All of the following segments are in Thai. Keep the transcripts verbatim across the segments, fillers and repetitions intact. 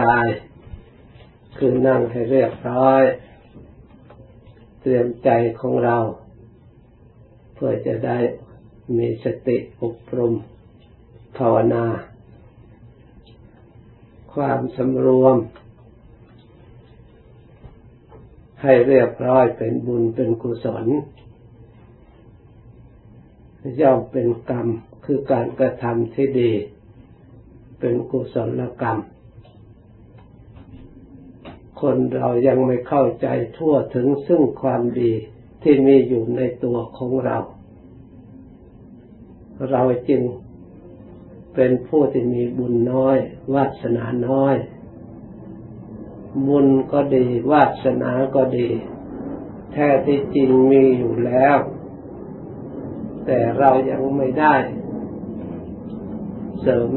กายขึ้นนั่งให้เรียบร้อยเตรียมใจของเราเพื่อจะได้มีสติอบรมภาวนาความสำรวมให้เรียบร้อยเป็นบุญเป็นกุศลย่อมเป็นกรรมคือการกระทำที่ดีเป็นกุศลกรรมคนเรายังไม่เข้าใจทั่วถึงซึ่งความดีที่มีอยู่ในตัวของเราเราจึงเป็นผู้ที่มีบุญน้อยวาสนาน้อยบุญก็ดีวาสนาก็ดีแท้ที่จริงมีอยู่แล้วแต่เรายังไม่ได้เสริม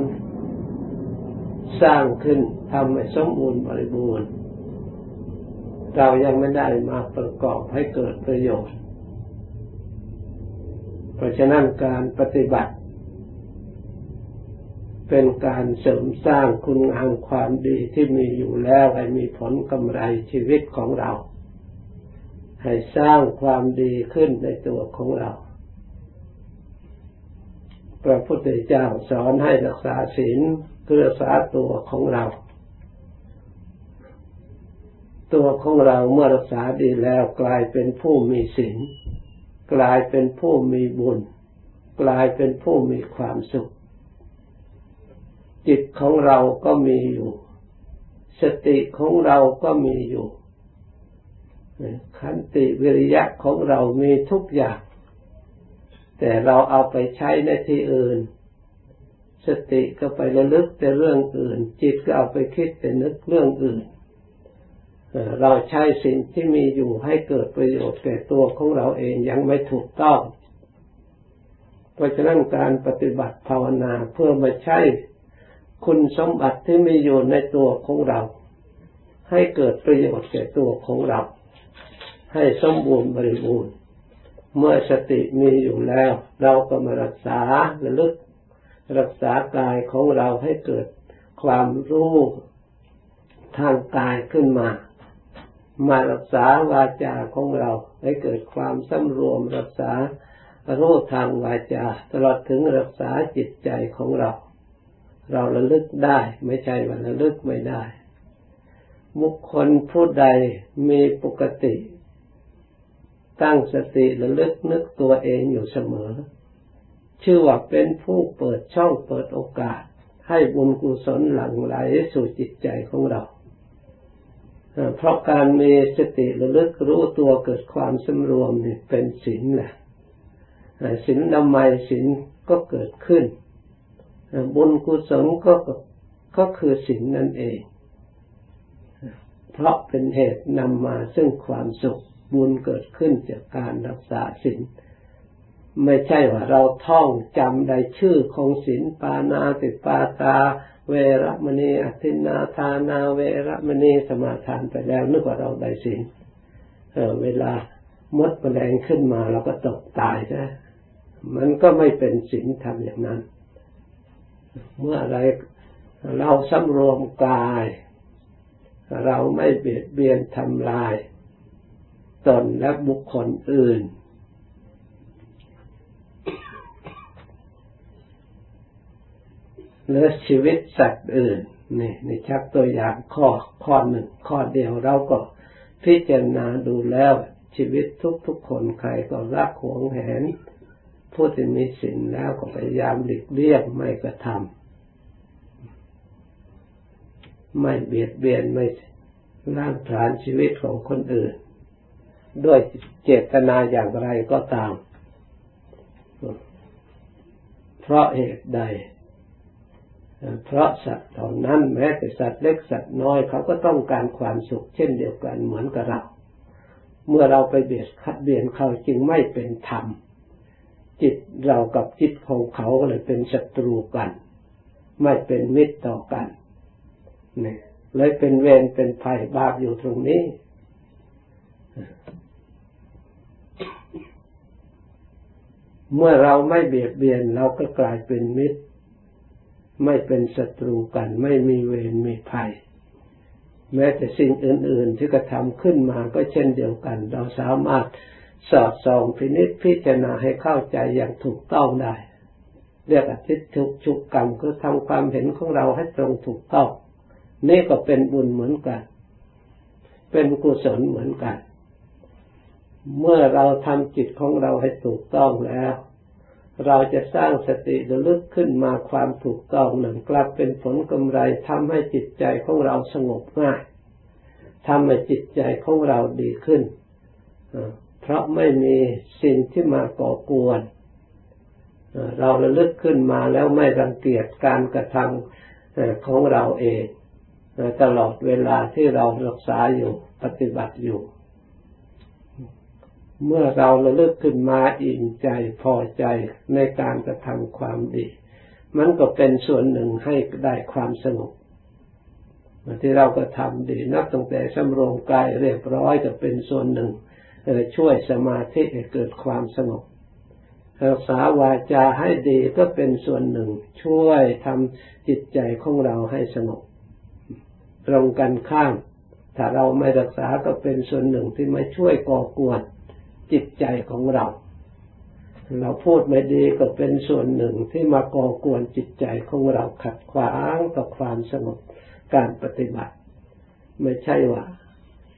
สร้างขึ้นทำให้สมบูรณ์บริบูรณ์เรายังไม่ได้มาประกอบให้เกิดประโยชน์เพราะฉะนั้นการปฏิบัติเป็นการเสริมสร้างคุณงามความดีที่มีอยู่แล้วให้มีผลกำไรชีวิตของเราให้สร้างความดีขึ้นในตัวของเราพระพุทธเจ้าสอนให้รักษาศีลคือรักษาตัวของเราตัวของเราเมื่อรักษาดีแล้วกลายเป็นผู้มีศีลกลายเป็นผู้มีบุญกลายเป็นผู้มีความสุขจิตของเราก็มีอยู่สติของเราก็มีอยู่ขันติวิริยะของเรามีทุกอย่างแต่เราเอาไปใช้ในที่อื่นสติก็ไประลึกแต่เรื่องอื่นจิตก็เอาไปคิดแต่นึกเรื่องอื่นเราใช้สิ่งที่มีอยู่ให้เกิดประโยชน์แก่ตัวของเราเองยังไม่ถูกต้องเพราะฉะนั้นการปฏิบัติภาวนาเพื่อมาใช้คุณสมบัติที่มีอยู่ในตัวของเราให้เกิดประโยชน์แก่ตัวของเราให้สมบูรณ์บริบูรณ์เมื่อสติมีอยู่แล้วเราก็มารักษาระลึกรักษากายของเราให้เกิดความรู้ทางกายขึ้นมามารักษาวาจาของเราให้เกิดความสำรวมรักษารู้ทางวาจาตลอดถึงรักษาจิตใจของเราเราระลึกได้ไม่ใช่ว่าระลึกไม่ได้บุคคลผู้ใดมีปกติตั้งสติระลึกนึกตัวเองอยู่เสมอชื่อว่าเป็นผู้เปิดช่องเปิดโอกาสให้บุญกุศลหลั่งไหลสู่จิตใจของเราเพราะการมีสติระลึกรู้ตัวเกิดความสำรวมนี่เป็นศีลแหละศีลทำไมศีลก็เกิดขึ้นบุญกุศลก็ก็คือศีลนั่นเองเพราะเป็นเหตุนำมาซึ่งความสุขบุญเกิดขึ้นจากการรักษาศีลไม่ใช่ว่าเราท่องจำได้ชื่อของศีลปานาติปาตาเวรมณีอาทินนาทานาเวรมณีสมาทานไปแล้วนึกว่าเราได้ศีล เ, เวลามดแมลงขึ้นมาเราก็ตกตายนะมันก็ไม่เป็นศีลทำอย่างนั้นเมื่อไรเราสำรวมกายเราไม่เบียดเบียนทำลายตนและบุคคลอื่นและชีวิตสัตว์อื่นนี่นี่ชักตัวอย่างข้อข้อหนึ่งข้อเดียวเราก็พิจารณาดูแล้วชีวิตทุกๆคนใครก็รักหวงแหนผู้ที่มีศีลแล้วก็พยายามหลีกเลี่ยงไม่กระทำไม่เบียดเบียนไม่ล่าผลาญชีวิตของคนอื่นด้วยเจตนาอย่างไรก็ตามเพราะเหตุใดเพราะสัตว์เหล่านั้นแม้แต่สัตว์เล็กสัตว์น้อยเขาก็ต้องการความสุขเช่นเดียวกันเหมือนกับเราเมื่อเราไปเบียดเบียนเขาจึงไม่เป็นธรรมจิตเรากับจิตของเขาก็เลยเป็นศัตรูกันไม่เป็นมิตรต่อกันนี่เลยเป็นเวรเป็นภัยบาปอยู่ตรงนี้เมื่อเราไม่เบียดเบียนเราก็กลายเป็นมิตรไม่เป็นศัตรูกันไม่มีเวรมีภัย แม้แต่สิ่งอื่นๆที่กระทำขึ้นมาก็เช่นเดียวกันเราสามารถสอดส่องพินิจพิจารณาให้เข้าใจอย่างถูกต้องได้เรียกอธิทุกชุกกรรมคือทำความเห็นของเราให้ตรงถูกต้องนี่ก็เป็นบุญเหมือนกันเป็นกุศลเหมือนกันเมื่อเราทำจิตของเราให้ถูกต้องแล้วเราจะสร้างสติระลึกขึ้นมาความถูกต้องนั้นกลับเป็นผลกำไรทำให้จิตใจของเราสงบง่ายทำให้จิตใจของเราดีขึ้นเพราะไม่มีสิ่งที่มาก่อกวนเราระลึกขึ้นมาแล้วไม่รังเกียจการกระทำของเราเองตลอดเวลาที่เรารักษาอยู่ปฏิบัติอยู่เมื่อเราระลึกขึ้นมาอิ่มใจพอใจในการกระทำความดีมันก็เป็นส่วนหนึ่งให้ได้ความสงบที่เราก็ทำดีนับตั้งแต่สำรวมกายเรียบร้อยก็เป็นส่วนหนึ่งช่วยสมาธิให้เกิดความสงบรักษาวาจาให้ดีก็เป็นส่วนหนึ่งช่วยทำจิตใจของเราให้สงบตรงกันข้ามถ้าเราไม่รักษาก็เป็นส่วนหนึ่งที่ไม่ช่วยก่อกวนจิตใจของเราเราพูดไม่ดีก็เป็นส่วนหนึ่งที่มาก่อกวนจิตใจของเราขัดขวางต่อความสงบการปฏิบัติไม่ใช่ว่า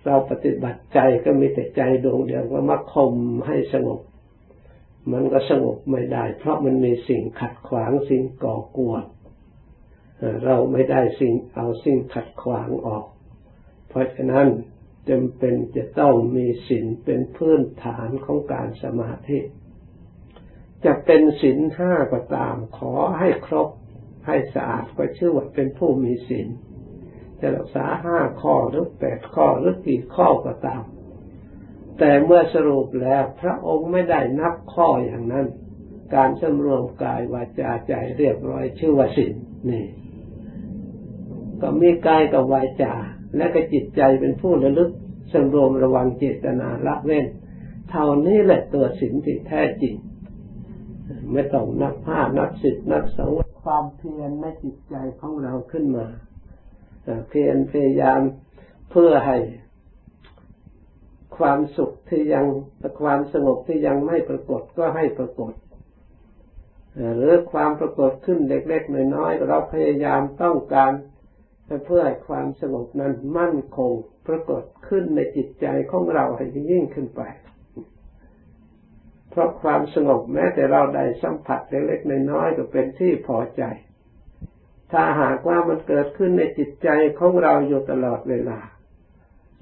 เราปฏิบัติใจก็มีแต่ใจดวงเดียวก็มาข่มให้สงบมันก็สงบไม่ได้เพราะมันมีสิ่งขัดขวางสิ่งก่อกวนเราไม่ได้สิ่งเอาสิ่งขัดขวางออกเพราะฉะนั้นจำเป็นจะต้องมีศีลเป็นพื้นฐานของการสมาธิจะเป็นศีลห้าก็ตามขอให้ครบให้สะอาดก็ชื่อว่าเป็นผู้มีศีลจะรักษาห้าข้อหรือแปดข้อหรือกี่ข้อก็ตามแต่เมื่อสรุปแล้วพระองค์ไม่ได้นับข้ออย่างนั้นการสำรวมกายวาจาใจเรียบร้อยชื่อว่าศีลนี่ก็มีกายกับวาจาและก็จิตใจเป็นผู้ระลึกสำรวมระวังเจตนาละเว้นเท่านี้แหละตัวศีลที่แท้จริงไม่ต้องนับห้านับสิบนับสองความเพียรในจิตใจของเราขึ้นมาเพียรพยายามเพื่อให้ความสุขที่ยังความสงบที่ยังไม่ปรากฏก็ให้ปรากฏหรือความปรากฏขึ้นเล็กๆน้อยๆเราพยายามต้องการเพื่อให้ความสงบนั้นมั่นคงปรากฏขึ้นในจิตใจของเราให้ยิ่งขึ้นไปเพราะความสงบแม้แต่เราได้สัมผัสเล็กๆน้อยๆก็เป็นที่พอใจถ้าหากว่ามันเกิดขึ้นในจิตใจของเราอยู่ตลอดเวลา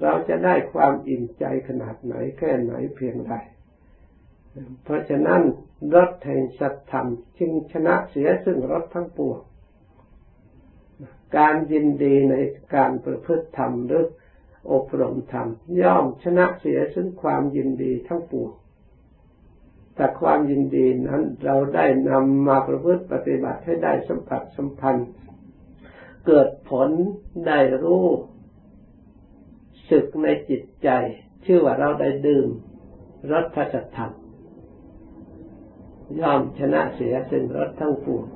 เราจะได้ความอิ่มใจขนาดไหนแค่ไหนเพียงใดเพราะฉะนั้นรสแห่งสัตธรรมจึงชนะเสียซึ่งรสทั้งปวงการยินดีในการประพฤติธรรมหรืออบรมธรรมย่อมชนะเสียซึ่งความยินดีทั้งปวงแต่ความยินดีนั้นเราได้นำมาประพฤติปฏิบัติให้ได้สัมผัสสัมพันธ์เกิดผลได้รู้สึกในจิตใจชื่อว่าเราได้ดื่มรสพระสัทธรรมย่อมชนะเสียซึ่งรสทั้งปวง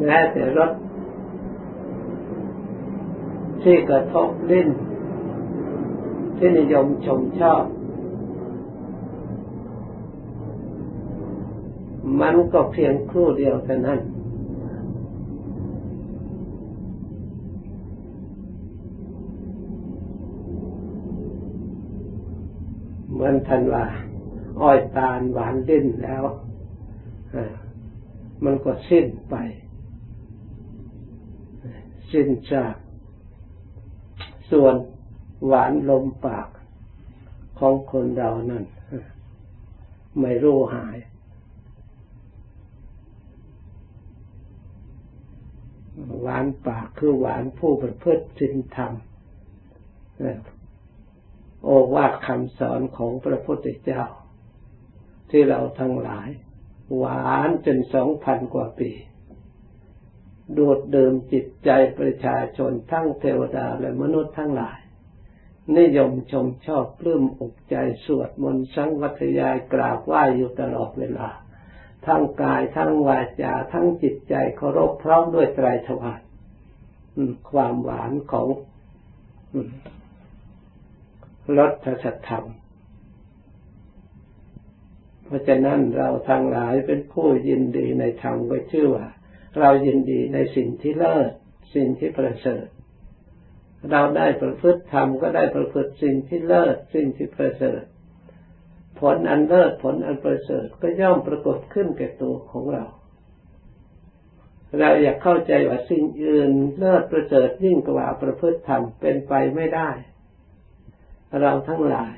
แม้แต่รสที่กระทบลิ้นที่นิยมชมชอบมันก็เพียงครู่เดียวเท่านั้นเหมือนท่านว่าอ้อยตาลหวานดิ้นแล้วมันก็สิ้นไปสิ้นจากส่วนหวานลมปากของคนเรานั้นไม่รู้หายหวานปากคือหวานผู้ประพฤติศีลธรรมโอวาทคำสอนของพระพุทธเจ้าที่เราทั้งหลายหวานจนสองพันกว่าปีดูดดื่มจิตใจประชาชนทั้งเทวดาและมนุษย์ทั้งหลายนิยมชมชอบปลื้มอกใจสวดมนต์สังวัตยายกราบไหว้อยู่ตลอดเวลาทั้งกายทั้งวาจาทั้งจิตใจเคารพพร้อมด้วยไตรทวาร ความหวานของรสสัทธรรมเพราะฉะนั้นเราทั้งหลายเป็นผู้ยินดีในธรรมก็ชื่อว่าเรายินดีในสิ่งที่เลิศสิ่งที่ประเสริฐเราได้ประพฤติธรรมก็ได้ประพฤติสิ่งที่เลิศสิ่งที่ประเสริฐผลอันเลิศผลอันประเสริฐก็ย่อมปรากฏขึ้นแก่ตัวของเราเราอย่าเข้าใจว่าสิ่งอื่นเลิศประเสริฐยิ่งกว่าประพฤติธรรมเป็นไปไม่ได้เราทั้งหลาย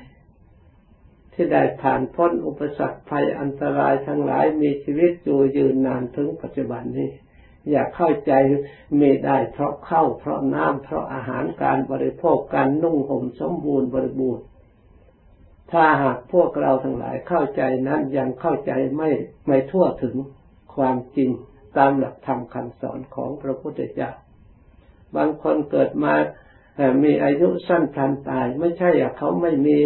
ที่ได้ผ่านพ้นอุปสรรคภัยอันตรายทั้งหลายมีชีวิตอยู่ยืนนานถึงปัจจุบันนี้อย่าเข้าใจไม่ได้เพราะข้าวเพราะน้ำเพราะอาหารการบริโภคการนุ่งห่มสมบูรณ์บริบูรณ์ถ้าหากพวกเราทั้งหลายเข้าใจนั้นยังเข้าใจไม่ไม่ทั่วถึงความจริงตามหลักธรรมคำสอนของพระพุทธเจ้าบางคนเกิดมามีอายุสั้นพลันตายไม่ใช่ว่าเขาไม่มี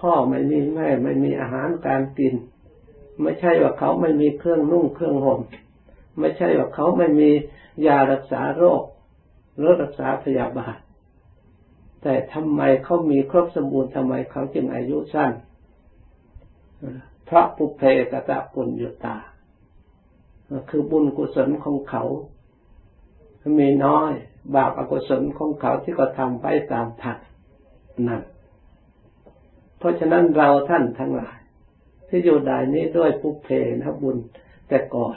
พ่อไม่มีแม่ไม่มีอาหารการกินไม่ใช่ว่าเขาไม่มีเครื่องนุ่งเครื่องห่มไม่ใช่ว่าเขาไม่มียารักษาโรคหรือรักษาพยาบาลแต่ทำไมเขามีครบสมบูรณ์ทำไมเขาจึงอายุสั้นเพราะปุพเพกตปุญญาตาคือบุญกุศลของเขามีน้อยบาปอกุศลของเขาที่ก็ทำไปตามทันนั่นเพราะฉะนั้นเราท่านทั้งหลายที่อยู่ได้นี้ด้วยปุพเพนะบุญแต่ก่อน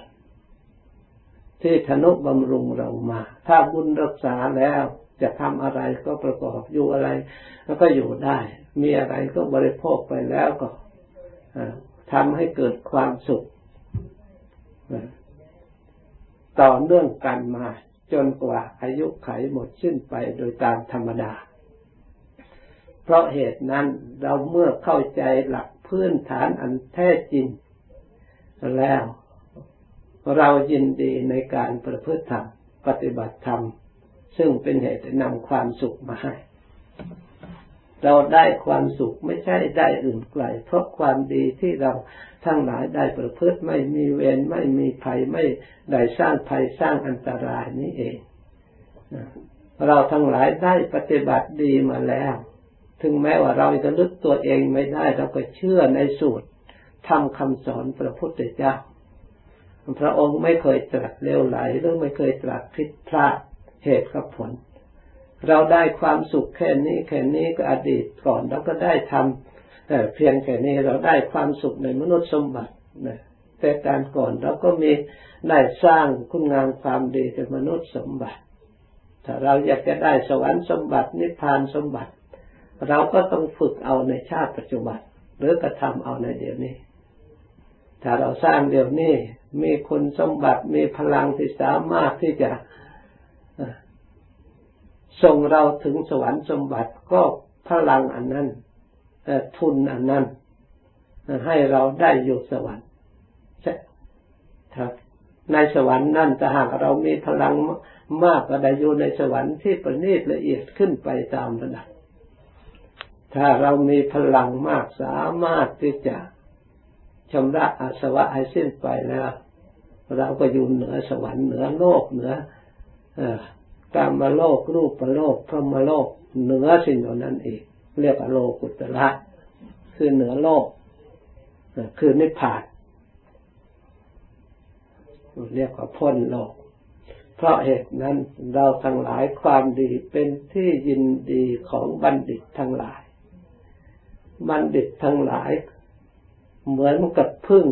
ที่ทนุบำรุงเรามาถ้าบุญรักษาแล้วจะทำอะไรก็ประกอบอยู่อะไรแล้วก็อยู่ได้มีอะไรก็บริโภคไปแล้วก็ทำให้เกิดความสุขต่อเนื่องกันมาจนกว่าอายุไขหมดสิ้นไปโดยตามธรรมดาเพราะเหตุนั้นเราเมื่อเข้าใจหลักพื้นฐานอันแท้จริงแล้วเรายินดีในการประพฤติธรรมปฏิบัติธรรมซึ่งเป็นเหตุนำความสุขมาให้เราได้ความสุขไม่ใช่ได้อื่นไกลเพราะความดีที่เราทั้งหลายได้ประพฤติไม่มีเวรไม่มีภัยไม่ได้สร้างภัยสร้างอันตรายนี้เองเราทั้งหลายได้ปฏิบัติดีมาแล้วถึงแม้ว่าเราจะลึกตัวเองไม่ได้เราก็เชื่อในสูตรทำคำสอนพระพุทธเจ้าพระองค์ไม่เคยตรัสเลวไหลหรือไม่เคยตรัสผิดพลาดเหตุกับผลเราได้ความสุขแค่นี้แค่นี้ก็อดีตก่อนเราก็ได้ทำแต่เพียงแค่นี้เราได้ความสุขในมนุษย์สมบัตินะแต่การก่อนเราก็มีได้สร้างคุณงามความดีในมนุษย์สมบัติถ้าเราอยากจะได้สวรรค์สมบัตินิพพานสมบัติเราก็ต้องฝึกเอาในชาติปัจจุบันหรือกระทำเอาในเดี๋ยวนี้ถ้าเราสร้างเดี๋ยวนี้มีคุณสมบัติมีพลังที่สามารถที่จะส่งเราถึงสวรรค์สมบัติก็พลังอันนั้นทุนอันนั้นให้เราได้อยู่สวรรค์ในสวรรค์นั่นถ้าหากเรามีพลังมากก็ได้อยู่ในสวรรค์ที่ประณีตละเอียดขึ้นไปตามระดับถ้าเรามีพลังมากสามารถที่จะชำระอาสวะให้สิ้นไปแล้วเราก็อยู่เหนือสวรรค์เหนือโลกเหนือตามมาโลกรูปประโลกพรหมโลกเหนือสิ่งเหล่านั้นอีกเรียกว่าโลกุตตระคือเหนือโลกคือนิพพานเรียกว่าพ้นโลกเพราะเหตุนั้นเราทั้งหลายความดีเป็นที่ยินดีของบัณฑิตทั้งหลายบัณฑิตทั้งหลายเหมือนกับผึ้ง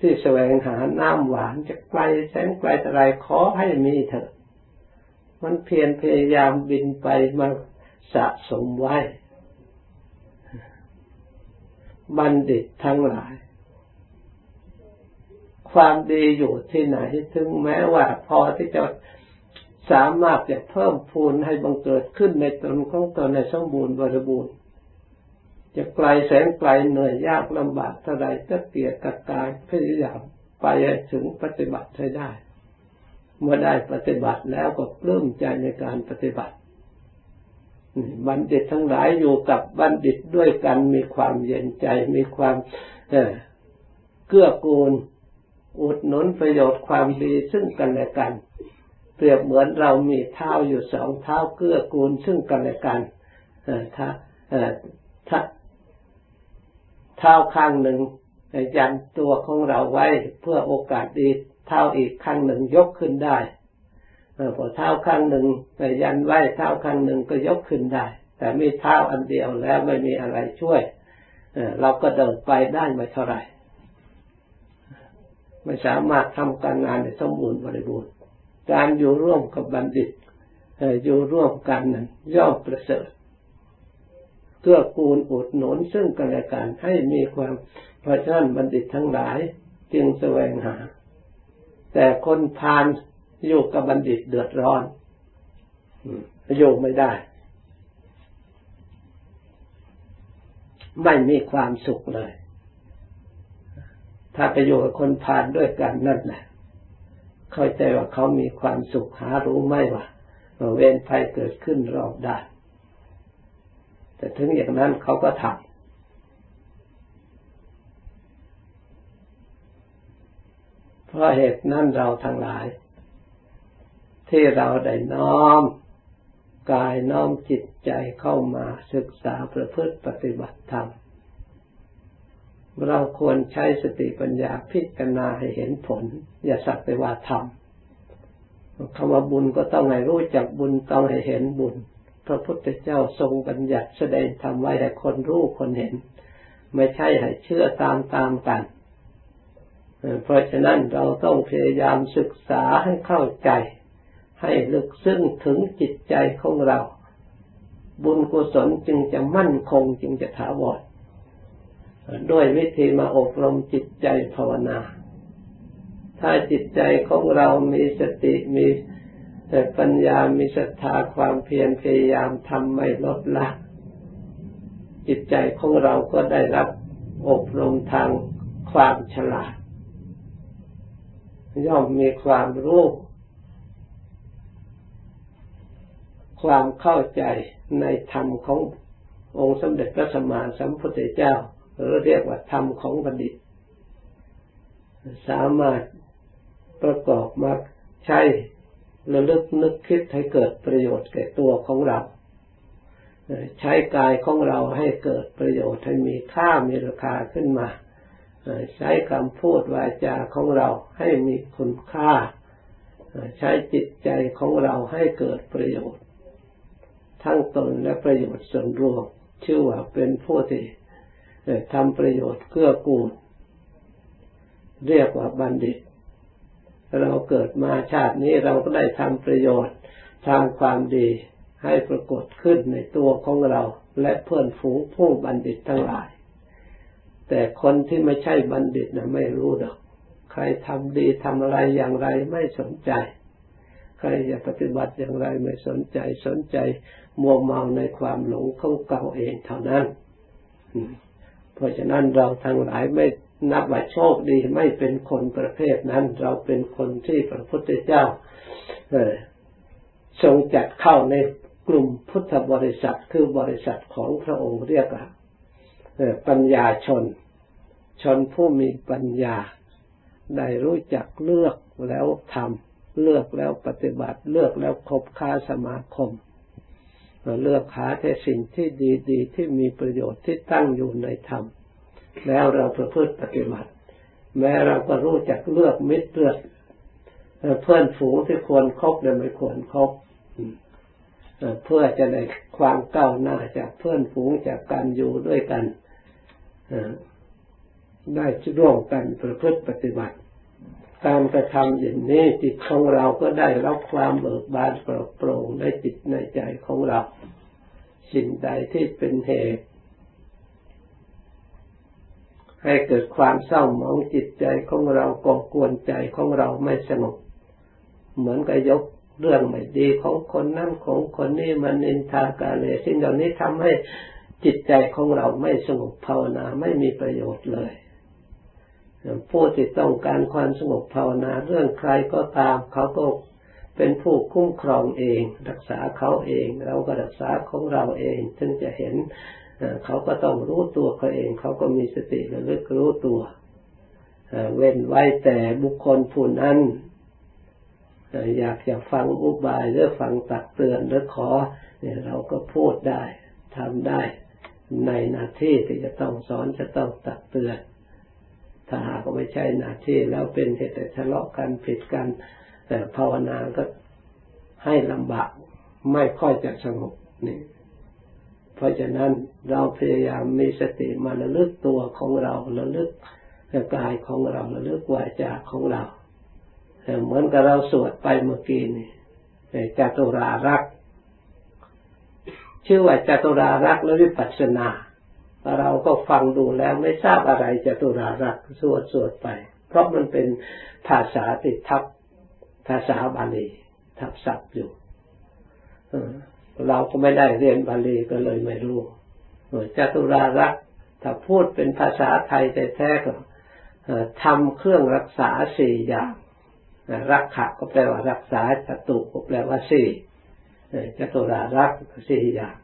ที่แสวงหาน้ำหวานจะไกลแสนไกลแต่ไรขอให้มีเถอะมันเพียรพยายามบินไปมาสะสมไว้บัณฑิตทั้งหลายความดีอยู่ที่ไหนถึงแม้ว่าพอที่จะสามารถจะเพิ่มพูนให้บังเกิดขึ้นในตนของตนในสมบูรณ์บริบูรณ์จะไกลแสนไกลเหนื่อยยากลำบากเท่าไรก็เกียรติกะกายพยายามไปถึงปฏิบัติให้ได้เมื่อได้ปฏิบัติแล้วก็ปลื้มใจในการปฏิบัติบัณฑิตทั้งหลายอยู่กับบัณฑิตด้วยกันมีความเย็นใจมีความเอ่อเกื้อกูลอุดหนุนประโยชน์ความดีซึ่งกันและกัน เปรียบเหมือนเรามีเท้าอยู่สองเท้าเกื้อกูลซึ่งกันและกันถ้าถ้าเท้าข้างหนึ่งยันตัวของเราไว้เพื่อโอกาสดีเท้าอีกข้างหนึ่งยกขึ้นได้พอเท้าข้างหนึ่งยันไว้เท้าข้างหนึ่งก็ยกขึ้นได้แต่มีเท้าอันเดียวแล้วไม่มีอะไรช่วยเราก็เดินไปได้ไม่เท่าไหร่ไม่สามารถทำการงานได้สมบูรณ์บริบูรณ์การอยู่ร่วมกับบัณฑิตอยู่ร่วมกันนั้นย่อมประเสริฐเกื้อกูลอุดหนุนซึ่งกันและกันให้มีความเพราะฉะนั้นบัณฑิตทั้งหลายจึงแสวงหาแต่คนพาลอยู่กับบัณฑิตเดือดร้อนอยู่ไม่ได้ไม่มีความสุขเลยถ้าไปอยู่กับคนพาลด้วยกันนั่นแหละเข้าใจว่าเขามีความสุขหารู้ไหมว่าเวรภัยเกิดขึ้นรอบด้านแต่ถึงอย่างนั้นเขาก็ทำเพราะเหตุนั้นเราทั้งหลายที่เราได้น้อมกายน้อมจิตใจเข้ามาศึกษาประพฤติปฏิบัติธรรมเราควรใช้สติปัญญาพิจารณาให้เห็นผลอย่าสักแต่ว่าทำคำว่าบุญก็ต้องให้รู้จักบุญต้องให้เห็นบุญพระพุทธเจ้าทรงบัญญัติแสดงธรรมไว้ให้คนรู้คนเห็นไม่ใช่ให้เชื่อตามตามกันเพราะฉะนั้นเราต้องพยายามศึกษาให้เข้าใจให้ลึกซึ้งถึงจิตใจของเราบุญกุศลจึงจะมั่นคงจึงจะถาวรด้วยวิธีมาอบรมจิตใจภาวนาถ้าจิตใจของเรามีสติมีปัญญามีศรัทธาความเพียรพยายามทำไม่ลดละจิตใจของเราก็ได้รับอบรมทางความฉลาดย่อมมีความรู้ความเข้าใจในธรรมขององค์สมเด็จพระสัมมาสัมพุทธเจ้าหรือเรียกว่าธรรมของบัณฑิตสามารถประกอบมาใช้ระลึกนึกคิดให้เกิดประโยชน์แก่ตัวของเราใช้กายของเราให้เกิดประโยชน์ให้มีค่ามีราคาขึ้นมาใช้คำพูดวาจาของเราให้มีคุณค่าใช้จิตใจของเราให้เกิดประโยชน์ทั้งตนและประโยชน์ส่วนรวมชื่อว่าเป็นผู้ที่ทำประโยชน์เกื้อกูลเรียกว่าบัณฑิตเราเกิดมาชาตินี้เราก็ได้ทำประโยชน์ทำความดีให้ปรากฏขึ้นในตัวของเราและเพื่อนฝูงผู้บัณฑิตทั้งหลายแต่คนที่ไม่ใช่บัณฑิตนะไม่รู้หรอกใครทำดีทำอะไรอย่างไรไม่สนใจใครจะปฏิบัติอย่างไรไม่สนใจสนใจมัวเมาในความหลงของเก่าเองเท่านั้นเพราะฉะนั้นเราทั้งหลายไม่นับว่าโชคดีไม่เป็นคนประเภทนั้นเราเป็นคนที่พระพุทธเจ้าทรงจัดเข้าในกลุ่มพุทธบริษัทคือบริษัทของพระองค์เรียกว่าปัญญาชนชนผู้มีปัญญาได้รู้จักเลือกแล้วทำเลือกแล้วปฏิบัติเลือกแล้วคบค้าสมาคมเลือกหาแต่สิ่งที่ดีๆที่มีประโยชน์ที่ตั้งอยู่ในธรรมแล้วเราประพฤติปฏิบัติแม้เราก็รู้จักเลือกมิตรเลือกเพื่อนฝูงที่ควรคบและไม่ควรคบเพื่อจะได้ความก้าวหน้าจากเพื่อนฝูงจากการอยู่ด้วยกันได้ร่วมกันประพฤติปฏิบัติการกระทำอย่างนี้จิตของเราก็ได้รับความเบิกบานปลอดโปร่งในจิตในใจของเราสิ่งใดที่เป็นเหตุให้เกิดความเศร้าหมองจิตใจของเราก่อกวนใจของเราไม่สงบเหมือนกับยกเรื่องไม่ดีของคนนั้นของคนนี้มานินทากาเลยสิ่งเหล่านี้ทำให้จิตใจของเราไม่สงบภาวนาไม่มีประโยชน์เลยผู้ที่ต้องการความสงบภาวนาเรื่องใครก็ตามเขาก็เป็นผู้คุ้มครองเองรักษาเขาเองเราก็รักษาของเราเองถึงจะเห็นเขาก็ต้องรู้ตัวเขาเองเขาก็มีสติระลึกรู้ตัวเว้นไว้แต่บุคคลผู้นั้น อยากจะฟังอุบายหรือฟังตักเตือนหรือขอเนี่ยเราก็พูดได้ทำได้ในหน้าที่ที่จะต้องสอนจะต้องตักเตือนถ้าหากไม่ใช่หน้าที่แล้วเป็นเหตุแต่ทะเลาะกันผิดกันแต่ภาวนาก็ให้ลำบากไม่ค่อยจะสงบนี่เพราะฉะนั้นเราพยายามมีสติมาระลึกตัวของเราระลึกกายของเราระลึกวาจาของเราเหมือนกับเราสวดไปเมื่อกี้นี่จตุรารักษ์ชื่อว่าจตุรารักษ์หรือวิปัสสนาเราก็ฟังดูแล้วไม่ทราบอะไรจตุรารักษ์สวดสวดไปเพราะมันเป็นภาษาติดทับภาษาบาลีทับศัพท์อยู่เราก็ไม่ได้เรียนบาลีก็เลยไม่รู้จตุรารักษ์ถ้าพูดเป็นภาษาไทยแท้ๆก็ทำเครื่องรักษาสี่อย่างรักษาก็แปลว่ารักษาจตุก็แปลว่าสี่จตุรารักษ์สี่อย่าง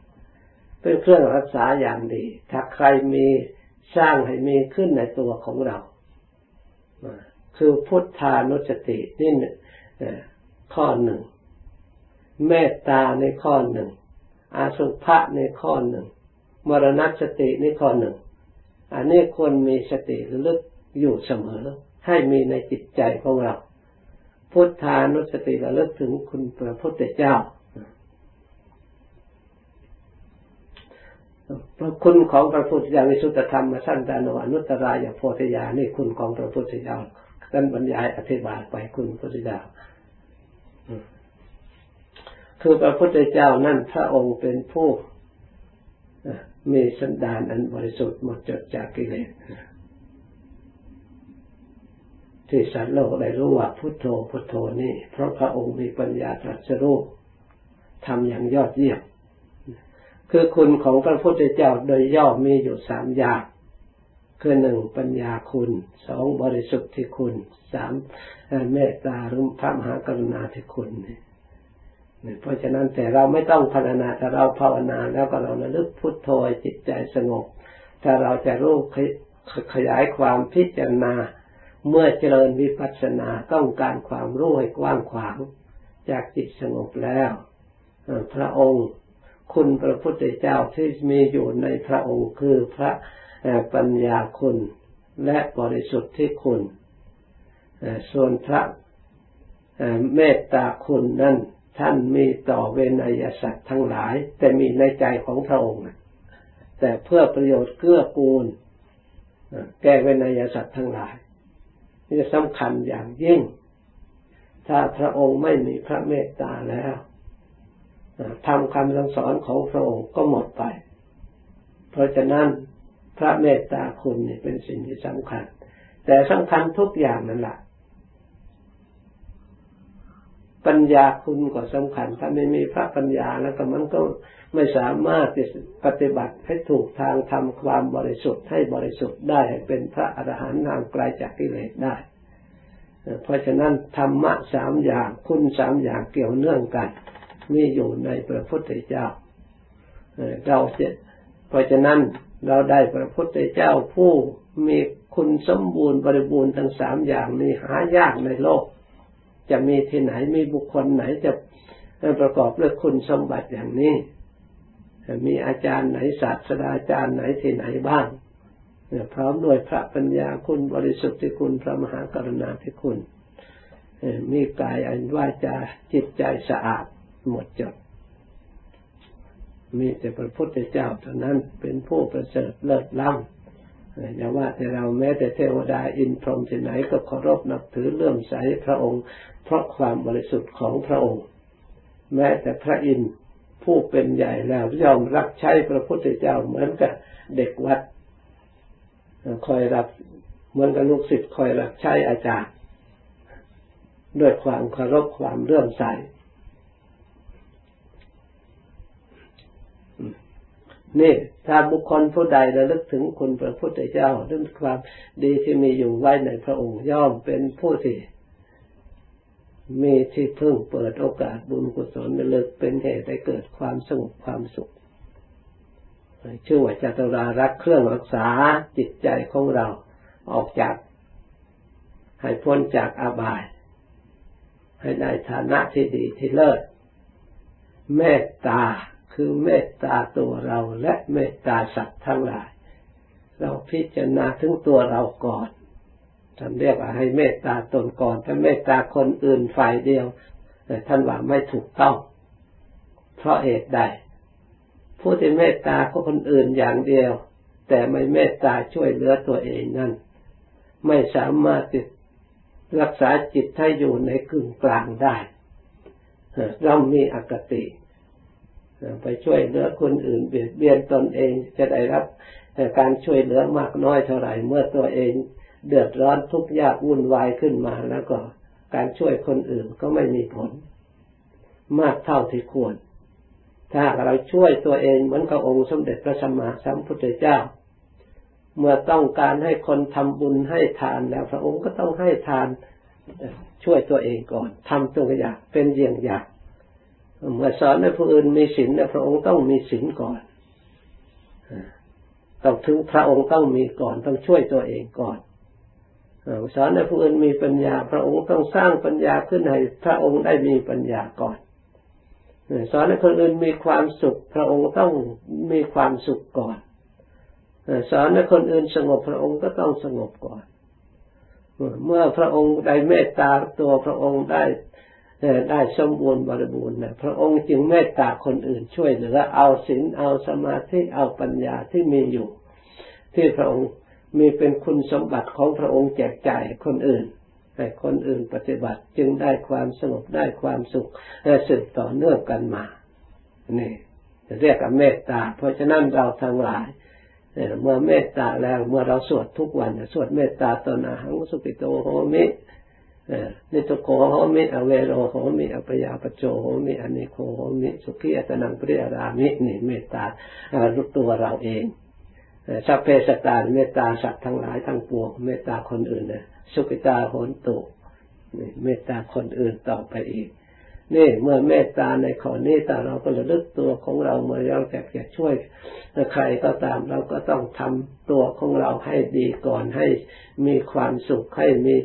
เป็นเครื่องรักษาอย่างดีถ้าใครมีสร้างให้มีขึ้นในตัวของเราคือพุทธานุสตินี่ข้อหนึ่งเมตตาในข้อหนึ่งอาสุภะในข้อหนึ่งมรณสติในข้อหนึ่งอันนี้ควรมีสติระลึกอยู่เสมอให้มีในจิตใจของเราพุทธานุสติระลึกถึงคุณพระพุทธเจ้าพระคุณของพระพุทธเจ้าวิสุทธธรรมสันดานอนุตตรายโพธิญาณนี่คุณของพระพุทธเจ้าท่านบรรยายอธิบายไปคุณพระพุทธเจ้าคือพระพุทธเจ้านั่นพระองค์เป็นผู้มีสันดานอันบริสุทธิ์หมดจดจากกิเลสที่สัตว์โลกได้รู้ว่าพุทโธพุทโธนี่เพราะพระองค์มีปัญญาตรัสรู้ทำอย่างยอดเยี่ยมคือคุณของพระพุทธเจ้าโดยย่อมีอยู่สามอย่างคือหนึ่งปัญญาคุณสองบริสุทธิคุณสามเมตตาหรือพระมหากรุณาธิคุณเพราะฉะนั้นแต่เราไม่ต้องภาวนาแต่เราภาวนาแล้วก็เราระลึกพุทโธจิตใจสงบถ้าเราจะรู้ขยายความพิจารณาเมื่อเจริญวิปัสสนาต้องการความรู้ให้กว้างขวางจากจิตสงบแล้วพระองค์คุณพระพุทธเจ้าที่มีอยู่ในพระองค์คือพระปัญญาคุณและบริสุทธิคุณส่วนพระเมตตาคุณนั้นท่านมีต่อเวนัยสัตว์ทั้งหลายแต่มีในใจของพระองค์แต่เพื่อประโยชน์เกื้อกูลแก่เวนัยสัตว์ทั้งหลายนี่สำคัญอย่างยิ่งถ้าพระองค์ไม่มีพระเมตตาแล้วทำคำสั่งสอนของพระองค์ก็หมดไปเพราะฉะนั้นพระเมตตาคุณนี่เป็นสิ่งที่สำคัญแต่สำคัญทุกอย่างนั่นแหละปัญญาคุณก็สำคัญถ้าไม่มีพระปัญญาแล้วก็มันก็ไม่สามารถปฏิบัติให้ถูกทางทำความบริสุทธิ์ให้บริสุทธิ์ได้ให้เป็นพระอรหันต์ห่างไกลจากกิเลสได้เพราะฉะนั้นธรรมะสามอย่างคุณสามอย่างเกี่ยวเนื่องกันมีอยู่ในพระพุทธเจ้าเราเพราะฉะนั้นเราได้พระพุทธเจ้าผู้มีคุณสมบูรณ์บริบูรณ์ทั้งสามอย่างนี้หายากในโลกจะมีที่ไหนมีบุคคลไหนจะประกอบด้วยคุณสมบัติอย่างนี้มีอาจารย์ไหนศาสตราอาจารย์ไหนที่ไหนบ้างพร้อมด้วยพระปัญญาคุณบริสุทธิคุณพระมหากรุณาธิคุณมีกายอันวาจาจิตใจสะอาดหมดจดมีแต่พระพุทธเจ้าเท่านั้นเป็นผู้ประเสริฐเลิศล้ำอย่าว่าแต่เราแม้แต่เทวดาอินทร์พรหมที่ไหนก็เคารพนับถือเลื่อมใสพระองค์เพราะความบริสุทธิ์ของพระองค์แม้แต่พระอินทร์ผู้เป็นใหญ่แล้วยอมรับใช้พระพุทธเจ้าเหมือนกับเด็กวัดคอยรับเหมือนกับลูกศิษย์คอยรับใช้อาจารย์ด้วยความเคารพความเลื่อมใสนี่ถ้าบุคคลผู้ใดระลึกถึงคุณพระพุทธเจ้าด้วยความดีที่มีอยู่ไว้ในพระองค์ย่อมเป็นผู้ที่มีที่พึ่งเปิดโอกาสบุญกุศลระลึกเป็นเหตุให้เกิดความสงบความสุขชื่อว่าจตุรารักษ์เครื่องรักษาจิตใจของเราออกจากให้พ้นจากอบาย ให้ได้ฐานะที่ดีที่เลิศเมตตาคือเมตตาตัวเราและเมตตาสัตว์ทั้งหลายเราพิจารณาถึงตัวเราก่อนท่านเรียกว่าให้เมตตาตนก่อนถ้าเมตตาคนอื่นฝ่ายเดียวแต่ท่านว่าไม่ถูกต้องเพราะเหตุใดผู้ที่เมตตาคนอื่นอย่างเดียวแต่ไม่เมตตาช่วยเหลือตัวเองนั้นไม่สามารถรักษาจิตให้อยู่ในกึ่งกลางได้เรามีอคติไปช่วยเหลือคนอื่นเบียดเบียนตนเองจะได้รับการช่วยเหลือมากน้อยเท่าไหร่เมื่อตัวเองเดือดร้อนทุกข์ยากวุ่นวายขึ้นมาแล้วก็การช่วยคนอื่นก็ไม่มีผลมากเท่าที่ควรถ้าเราช่วยตัวเองเหมือนกับองค์สมเด็จพระสัมมาสัมพุทธเจ้าเมื่อต้องการให้คนทำบุญให้ทานแล้วพระองค์ก็ต้องให้ทานช่วยตัวเองก่อนทำตัวอย่างเป็นอย่างอย่างเมื่อสอนให้ผู้อื่นมีศีลพระองค์ต้องมีศีลก่อนต้องถึงพระองค์ต้องมีก่อนต้องช่วยตัวเองก่อนสอนให้ผู้อื่นมีปัญญาพระองค์ต้องสร้างปัญญาขึ้นให้พระองค์ได้มีปัญญาก่อนสอนให้คนอื่นมีความสุขพระองค์ต้องมีความสุขก่อนสอนให้คนอื่นสงบพระองค์ก็ต้องสงบก่อนเมื่อพระองค์ได้เมตตาตัวพระองค์ได้ได้สมบูรณ์บริบูรณ์นะพระองค์จึงเมตตาคนอื่นช่วยเหลือเอาศีลเอาสมาธิเอาปัญญาที่มีอยู่ที่พระองค์มีเป็นคุณสมบัติของพระองค์แจกจ่ายให้คนอื่นให้คนอื่นปฏิบัติจึงได้ความสงบได้ความสุขและสืบต่อเนื่องกันมานี่เรียกว่าเมตตาเพราะฉะนั้นเราทั้งหลายเมื่อเมตตาแล้วเมื่อเราสวดทุกวันสวดเมตตาตนะหังสุขิโตโหมินิโตโกโหมิอเวโรโหมิอปยาปโจโหมิอนิโคโหมิสุขีอัตนังปริยรามินี่เมตตารู้ตัวเราเองสัพเพสัตตาเมตตาสัตว์ทั้งหลายทั้งปวงเมตตาคนอื่นนะสุขิตาโหนตุนี่เมตตาคนอื่นต่อไปอีกนี่เมื่อเมตตาในข้อนี้แต่เราก็ระลึกตัวของเราเมื่อเราจะจะช่วยใครก็ตามเราก็ต้องทำตัวของเราให้ดีก่อนให้มีความสุขให้มี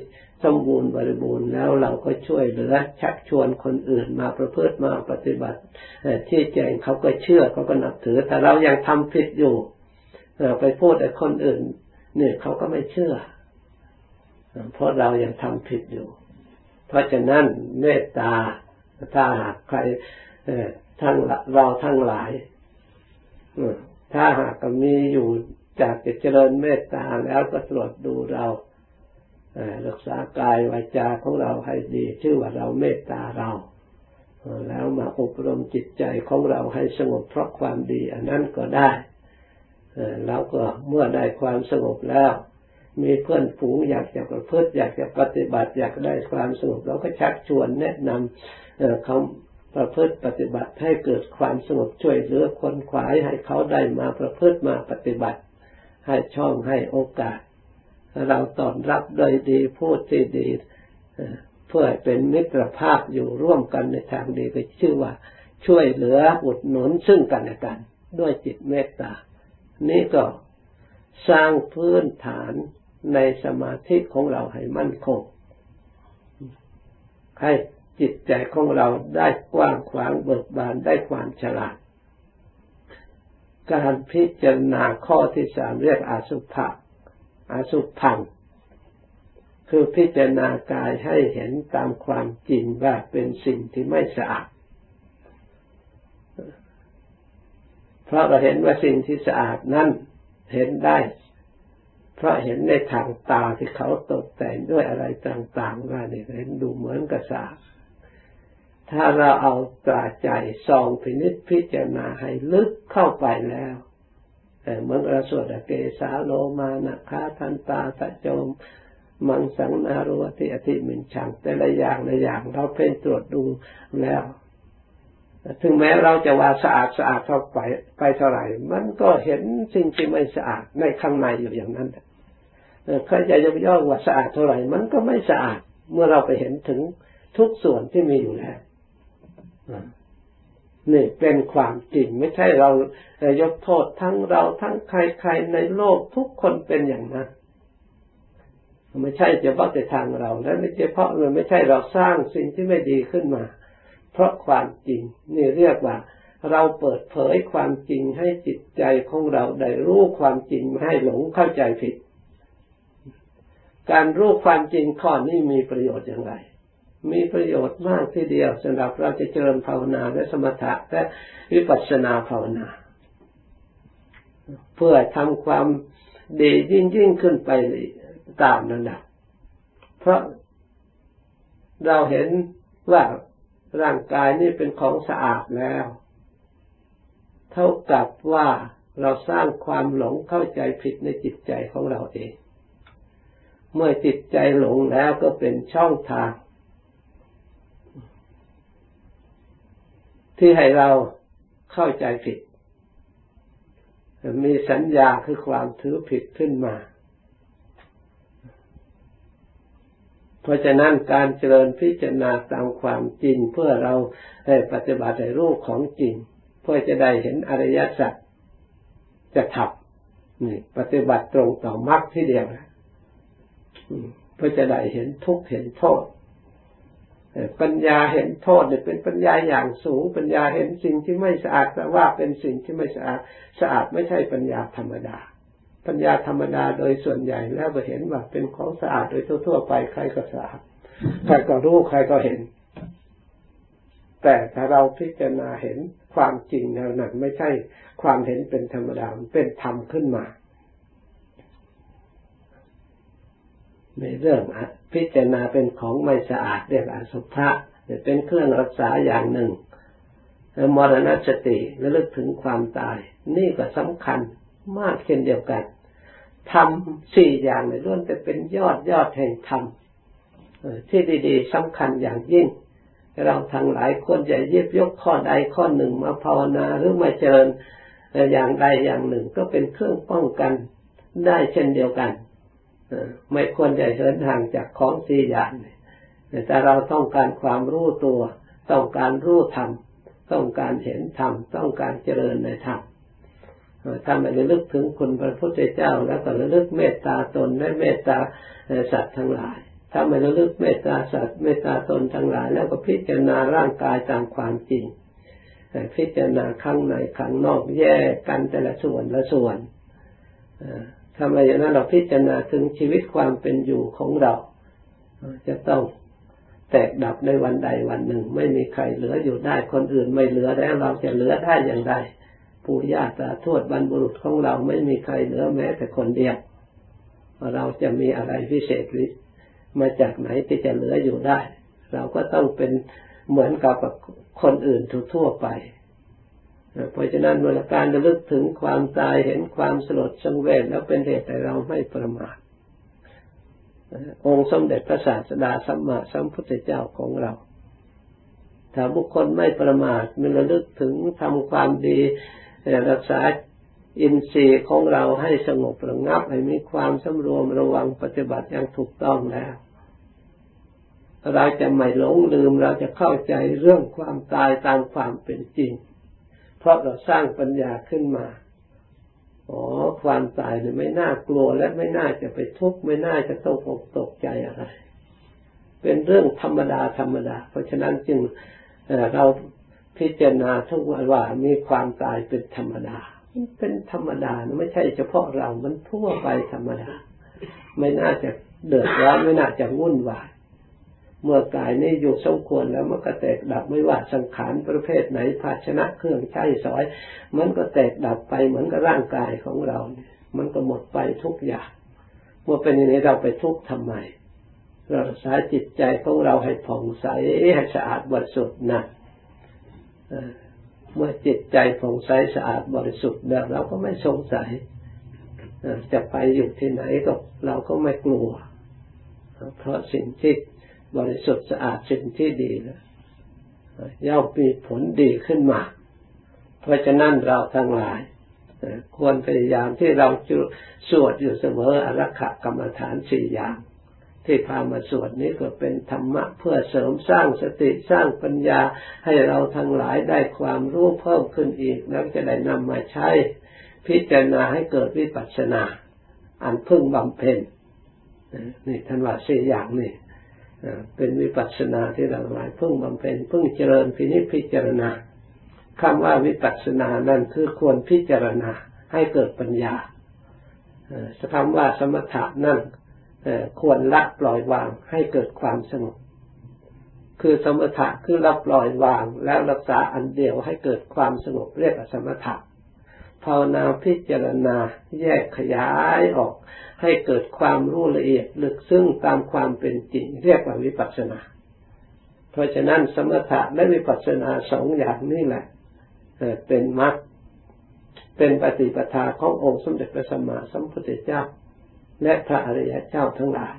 สมบูรณ์บริบูรณ์แล้วเราก็ช่วยเหลือชักชวนคนอื่นมาประพฤติมาปฏิบัติที่แจ้งเขาก็เชื่อเขาก็นับถือแต่เรายังทำผิดอยู่ไปพูดกับคนอื่นเนี่ยเขาก็ไม่เชื่อเพราะเรายังทำผิดอยู่เพราะฉะนั้นเมตตาถ้าหากใครทั้งเราทั้งหลายถ้าหากมีอยู่จากจะเจริญเมตตาแล้วก็ตรวจดูเรารักษากายวาจาของเราให้ดีชื่อว่าเราเมตตาเราแล้วมาอบรมจิตใจของเราให้สงบเพราะความดีอันนั้นก็ได้แล้วก็เมื่อได้ความสงบแล้วมีเพื่อนฝูงอยากจะประพฤติอยากจะปฏิบัติอยากได้ความสงบเราก็ชักชวนแนะนำเขาประพฤติปฏิบัติให้เกิดความสงบช่วยเหลือคนขวายให้เขาได้มาประพฤติมาปฏิบัติให้ช่องให้โอกาสเราตอบรับโดยดีพูดที่ดีเพื่อเป็นมิตรภาพอยู่ร่วมกันในทางดีก็ชื่อว่าช่วยเหลืออุดหนุนซึ่งกันและกันด้วยจิตเมตตานี่ก็สร้างพื้นฐานในสมาธิของเราให้มั่นคงให้จิตใจของเราได้กว้างขวางเบิกบานได้ความฉลาดการพิจารณาข้อที่สามเรียกอสุภะอสุภังคือพิจารณากายให้เห็นตามความจริงว่าเป็นสิ่งที่ไม่สะอาดเพราะเราเห็นว่าสิ่งที่สะอาดนั้นเห็นได้เพราะเห็นในทางตาที่เขาตกแต่งด้วยอะไรต่างๆว่าเนี่ยเห็นดูเหมือนกระสาถ้าเราเอาตาใจส่องพินิจพิจารณาให้ลึกเข้าไปแล้วเหมือนเราสวดเกสาโลมานะคาทันตาตะโจมมังสังนาโรติอธิมินชังแต่ละอย่างละอย่างเราเพ่งตรวจดูแล้วถึงแม้เราจะว่าสะอาดสะอาดเท่าไปไปเท่าไหร่มันก็เห็นสิ่งที่ไม่สะอาดในข้างในอยู่อย่างนั้นใครจะยกย่องว่าสะอาดเท่าไหร่มันก็ไม่สะอาดเมื่อเราไปเห็นถึงทุกส่วนที่มีอยู่แล้วนี่เป็นความจริงไม่ใช่เรายกโทษทั้งเราทั้งใครๆในโลกทุกคนเป็นอย่างนั้น ไม่ใช่เฉพาะแต่ทางเราและไม่เฉพาะเลยไม่ใช่เราสร้างสิ่งที่ไม่ดีขึ้นมาเพราะความจริงนี่เรียกว่าเราเปิดเผยความจริงให้จิตใจของเราได้รู้ความจริงไม่ให้หลงเข้าใจผิดการรู้ความจริงข้อนี้มีประโยชน์อย่างไรมีประโยชน์มากทีเดียวสำหรับเราจะเจริญภาวนาและสมถะและวิปัสสนาภาวนาเพื่อทำความดียิ่งยิ่งขึ้นไปตามระดับเพราะเราเห็นว่าร่างกายนี่เป็นของสะอาดแล้วเท่ากับว่าเราสร้างความหลงเข้าใจผิดในจิตใจของเราเองเมื่อจิตใจหลงแล้วก็เป็นช่องทางที่ให้เราเข้าใจผิดมีสัญญาคือความถือผิดขึ้นมาเพราะฉะนั้นการเจริญพิจารณาตามความจริงเพื่อเราได้ปฏิบัติในรูปของจริงเพื่อจะได้เห็นอริยสัจจะทับนี่ปฏิบัติตรงต่อมรรคที่เดียวเพื่อจะได้เห็นทุกข์เห็นโทษปัญญาเห็นโทษเนี่ยเป็นปัญญาอย่างสูงปัญญาเห็นสิ่งที่ไม่สะอาดแต่ว่าเป็นสิ่งที่ไม่สะอาดสะอาดไม่ใช่ปัญญาธรรมดาปัญญาธรรมดาโดยส่วนใหญ่แล้วก็เห็นว่าเป็นของสะอาดโดยทั่วๆไปใครก็สะอาดใครก็รู้ใครก็เห็นแต่ถ้าเราพิจารณาเห็นความจริงแล้วนั้นไม่ใช่ความเห็นเป็นธรรมดาเป็นธรรมขึ้นมาในเรื่องพิจารณาเป็นของไม่สะอาดเรียกอสุภะเป็นเครื่องรักษาอย่างหนึ่งมรณสติระลึกถึงความตายนี่ก็สำคัญมากเช่นเดียวกันทำสี่อย่างในล้วนแต่เป็นยอดยอดแห่งธรรมที่ดีๆสำคัญอย่างยิ่งเราทั้งหลายควรจะยึดยกข้อใดข้อหนึ่งมาภาวนาหรือมาเจริญอย่างใดอย่างหนึ่งก็เป็นเครื่องป้องกันได้เช่นเดียวกันไม่ควรจะเหินห่างจากของสี่อย่างแต่เราต้องการความรู้ตัวต้องการรู้ธรรมต้องการเห็นธรรมต้องการเจริญในธรรมถ้าไม่ระลึกถึงคุณพระพุทธเจ้าแล้วก็ระลึกเมตตาตนและเมตตาสัตว์ทั้งหลายถ้าไม่ระลึกเมตตาสัตว์เมตตาตนทั้งหลายแล้วก็พิจารณาร่างกายตามความจริงพิจารณาข้างในข้างนอกแยกกันแต่ละส่วนละส่วนทำไมอย่างนั้นเราพิจารณาถึงชีวิตความเป็นอยู่ของเราจะต้องแตกดับในวันใดวันหนึ่งไม่มีใครเหลืออยู่ได้คนอื่นไม่เหลือแล้วเราจะเหลือได้อย่างไรปู่ย่าตาทวดบรรพบุรุษของเราไม่มีใครเหลือแม้แต่คนเดียวเราจะมีอะไรพิเศษหรือมาจากไหนที่จะเหลืออยู่ได้เราก็ต้องเป็นเหมือนกับคนอื่นทั่วไปเพราะฉะนั้นเวลาการระลึกถึงความตายเห็นความสลดสังเวชแล้วเป็นเหตุให้เราไม่ประมาทองค์สมเด็จพระศาสดาสัมมาสัมพุทธเจ้าของเราถ้าบุคคลไม่ประมาทมันระลึกถึงทำความดีรักษาอินทรีย์ของเราให้สงบระงับให้มีความสำรวมระวังปฏิบัติอย่างถูกต้องแล้วเราจะไม่หลงลืมเราจะเข้าใจเรื่องความตายตามความเป็นจริงเพราะเราสร้างปัญญาขึ้นมาอ๋อความตายเนี่ยไม่น่ากลัวและไม่น่าจะไปทุกข์ไม่น่าจะตกอกตกใจอะไรเป็นเรื่องธรรมดาธรรมดาเพราะฉะนั้นจึง เอ่อ เราพิจารณาทุกวันว่ามีความตายเป็นธรรมดาเป็นธรรมดาไม่ใช่เฉพาะเรามันทั่วไปธรรมดาไม่น่าจะเดือดร้อนไม่น่าจะวุ่นวายเมื่อกายนี้อยู่สมควรแล้วมันก็แตกดับไม่ว่าสังขารประเภทไหนภาชนะเครื่องใช้สอยมันก็แตกดับไปเหมือนกับร่างกายของเราเนี่ยมันก็หมดไปทุกอย่างเมื่อเป็นอย่างนี้เราไปทุกข์ทำไมเรารักษาจิตใจของเราให้ผ่องใสให้สะอาดบริสุทธิ์นะเมื่อจิตใจผ่องใสสะอาดบริสุทธิ์แล้วเราก็ไม่สงสัยจะไปอยู่ที่ไหนก็เราก็ไม่กลัวเพราะสิ่งที่บริสุทธิ์สะอาดสิ่งที่ดีนะย่อมมีผลดีขึ้นมาเพราะฉะนั้นเราทั้งหลายควรพยายามที่เราจะสวดอยู่เสมออรักขกรรมฐานสี่อย่างที่พามาสวดนี้ก็เป็นธรรมะเพื่อเสริมสร้างสติสร้างปัญญาให้เราทั้งหลายได้ความรู้เพิ่มขึ้นอีกแล้วจะได้นำมาใช้พิจารณาให้เกิดวิปัสสนาอันเพิ่งบำเพ็ญ นี่ท่านว่าสี่อย่างนี่เป็นวิปัสสนาที่เราหลายเพิ่งบำเพ็ญเพิ่งเจริญพินิจพิจารณาคำว่าวิปัสสนานั่นคือควรพิจารณาให้เกิดปัญญาคำว่าสมถะนั่นควรละปล่อยวางให้เกิดความสงบคือสมถะคือละปล่อยวางแล้วรักษาอันเดียวให้เกิดความสงบเรียกว่าสมถะภาวนาพิจารณาแยกขยายออกให้เกิดความรู้ละเอียดลึกซึ้งตามความเป็นจริงเรียกว่าวิปัสสนาเพราะฉะนั้นสมถะและวิปัสสนาสองอย่างนี้แหละเป็นมรรคเป็นปฏิปทาขององค์สมเด็จพระสัมมาสัมพุทธเจ้าและพระอริยเจ้าทั้งหลาย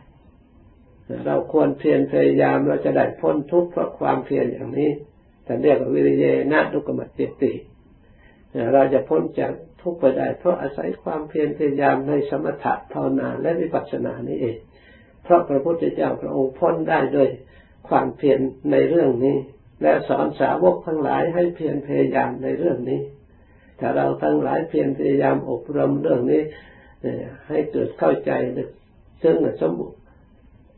เราควรเพียรพยายามเราจะได้พ้นทุกข์เพราะความเพียรอย่างนี้แต่เรียกว่าวิริเยนะทุกขมัจเจติเราจะพ้นจากทุกข์ไปได้เพราะอาศัยความเพียรพยายามในสมถะภาวนาและวิปัสสนานี้เองเพราะพระพุทธเจ้าพระองค์พ้นได้โดยความเพียรในเรื่องนี้และสอนสาวกทั้งหลายให้เพียรพยายามในเรื่องนี้ถ้าเราทั้งหลายเพียรพยายามอบรมเรื่องนี้ให้เกิดเข้าใจซึ่งสมบูรณ์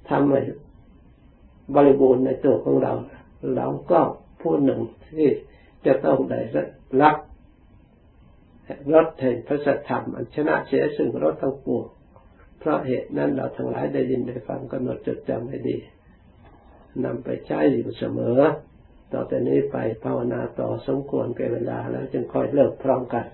ทำให้บริบูรณ์ในตัวของเราเราก็ผู้หนึ่งที่จะต้องได้รับรสแห่งพระสัทธรรมอันชนะเสียซึ่งรสทั้งปวงเพราะเหตุนั้นเราทั้งหลายได้ยินได้ฟังกำหนดจดจำให้ดีนำไปใช้อยู่เสมอต่อแต่นี้ไปภาวนาต่อสมควรแก่เวลาแล้วจึงค่อยเลิกพร้อมกัน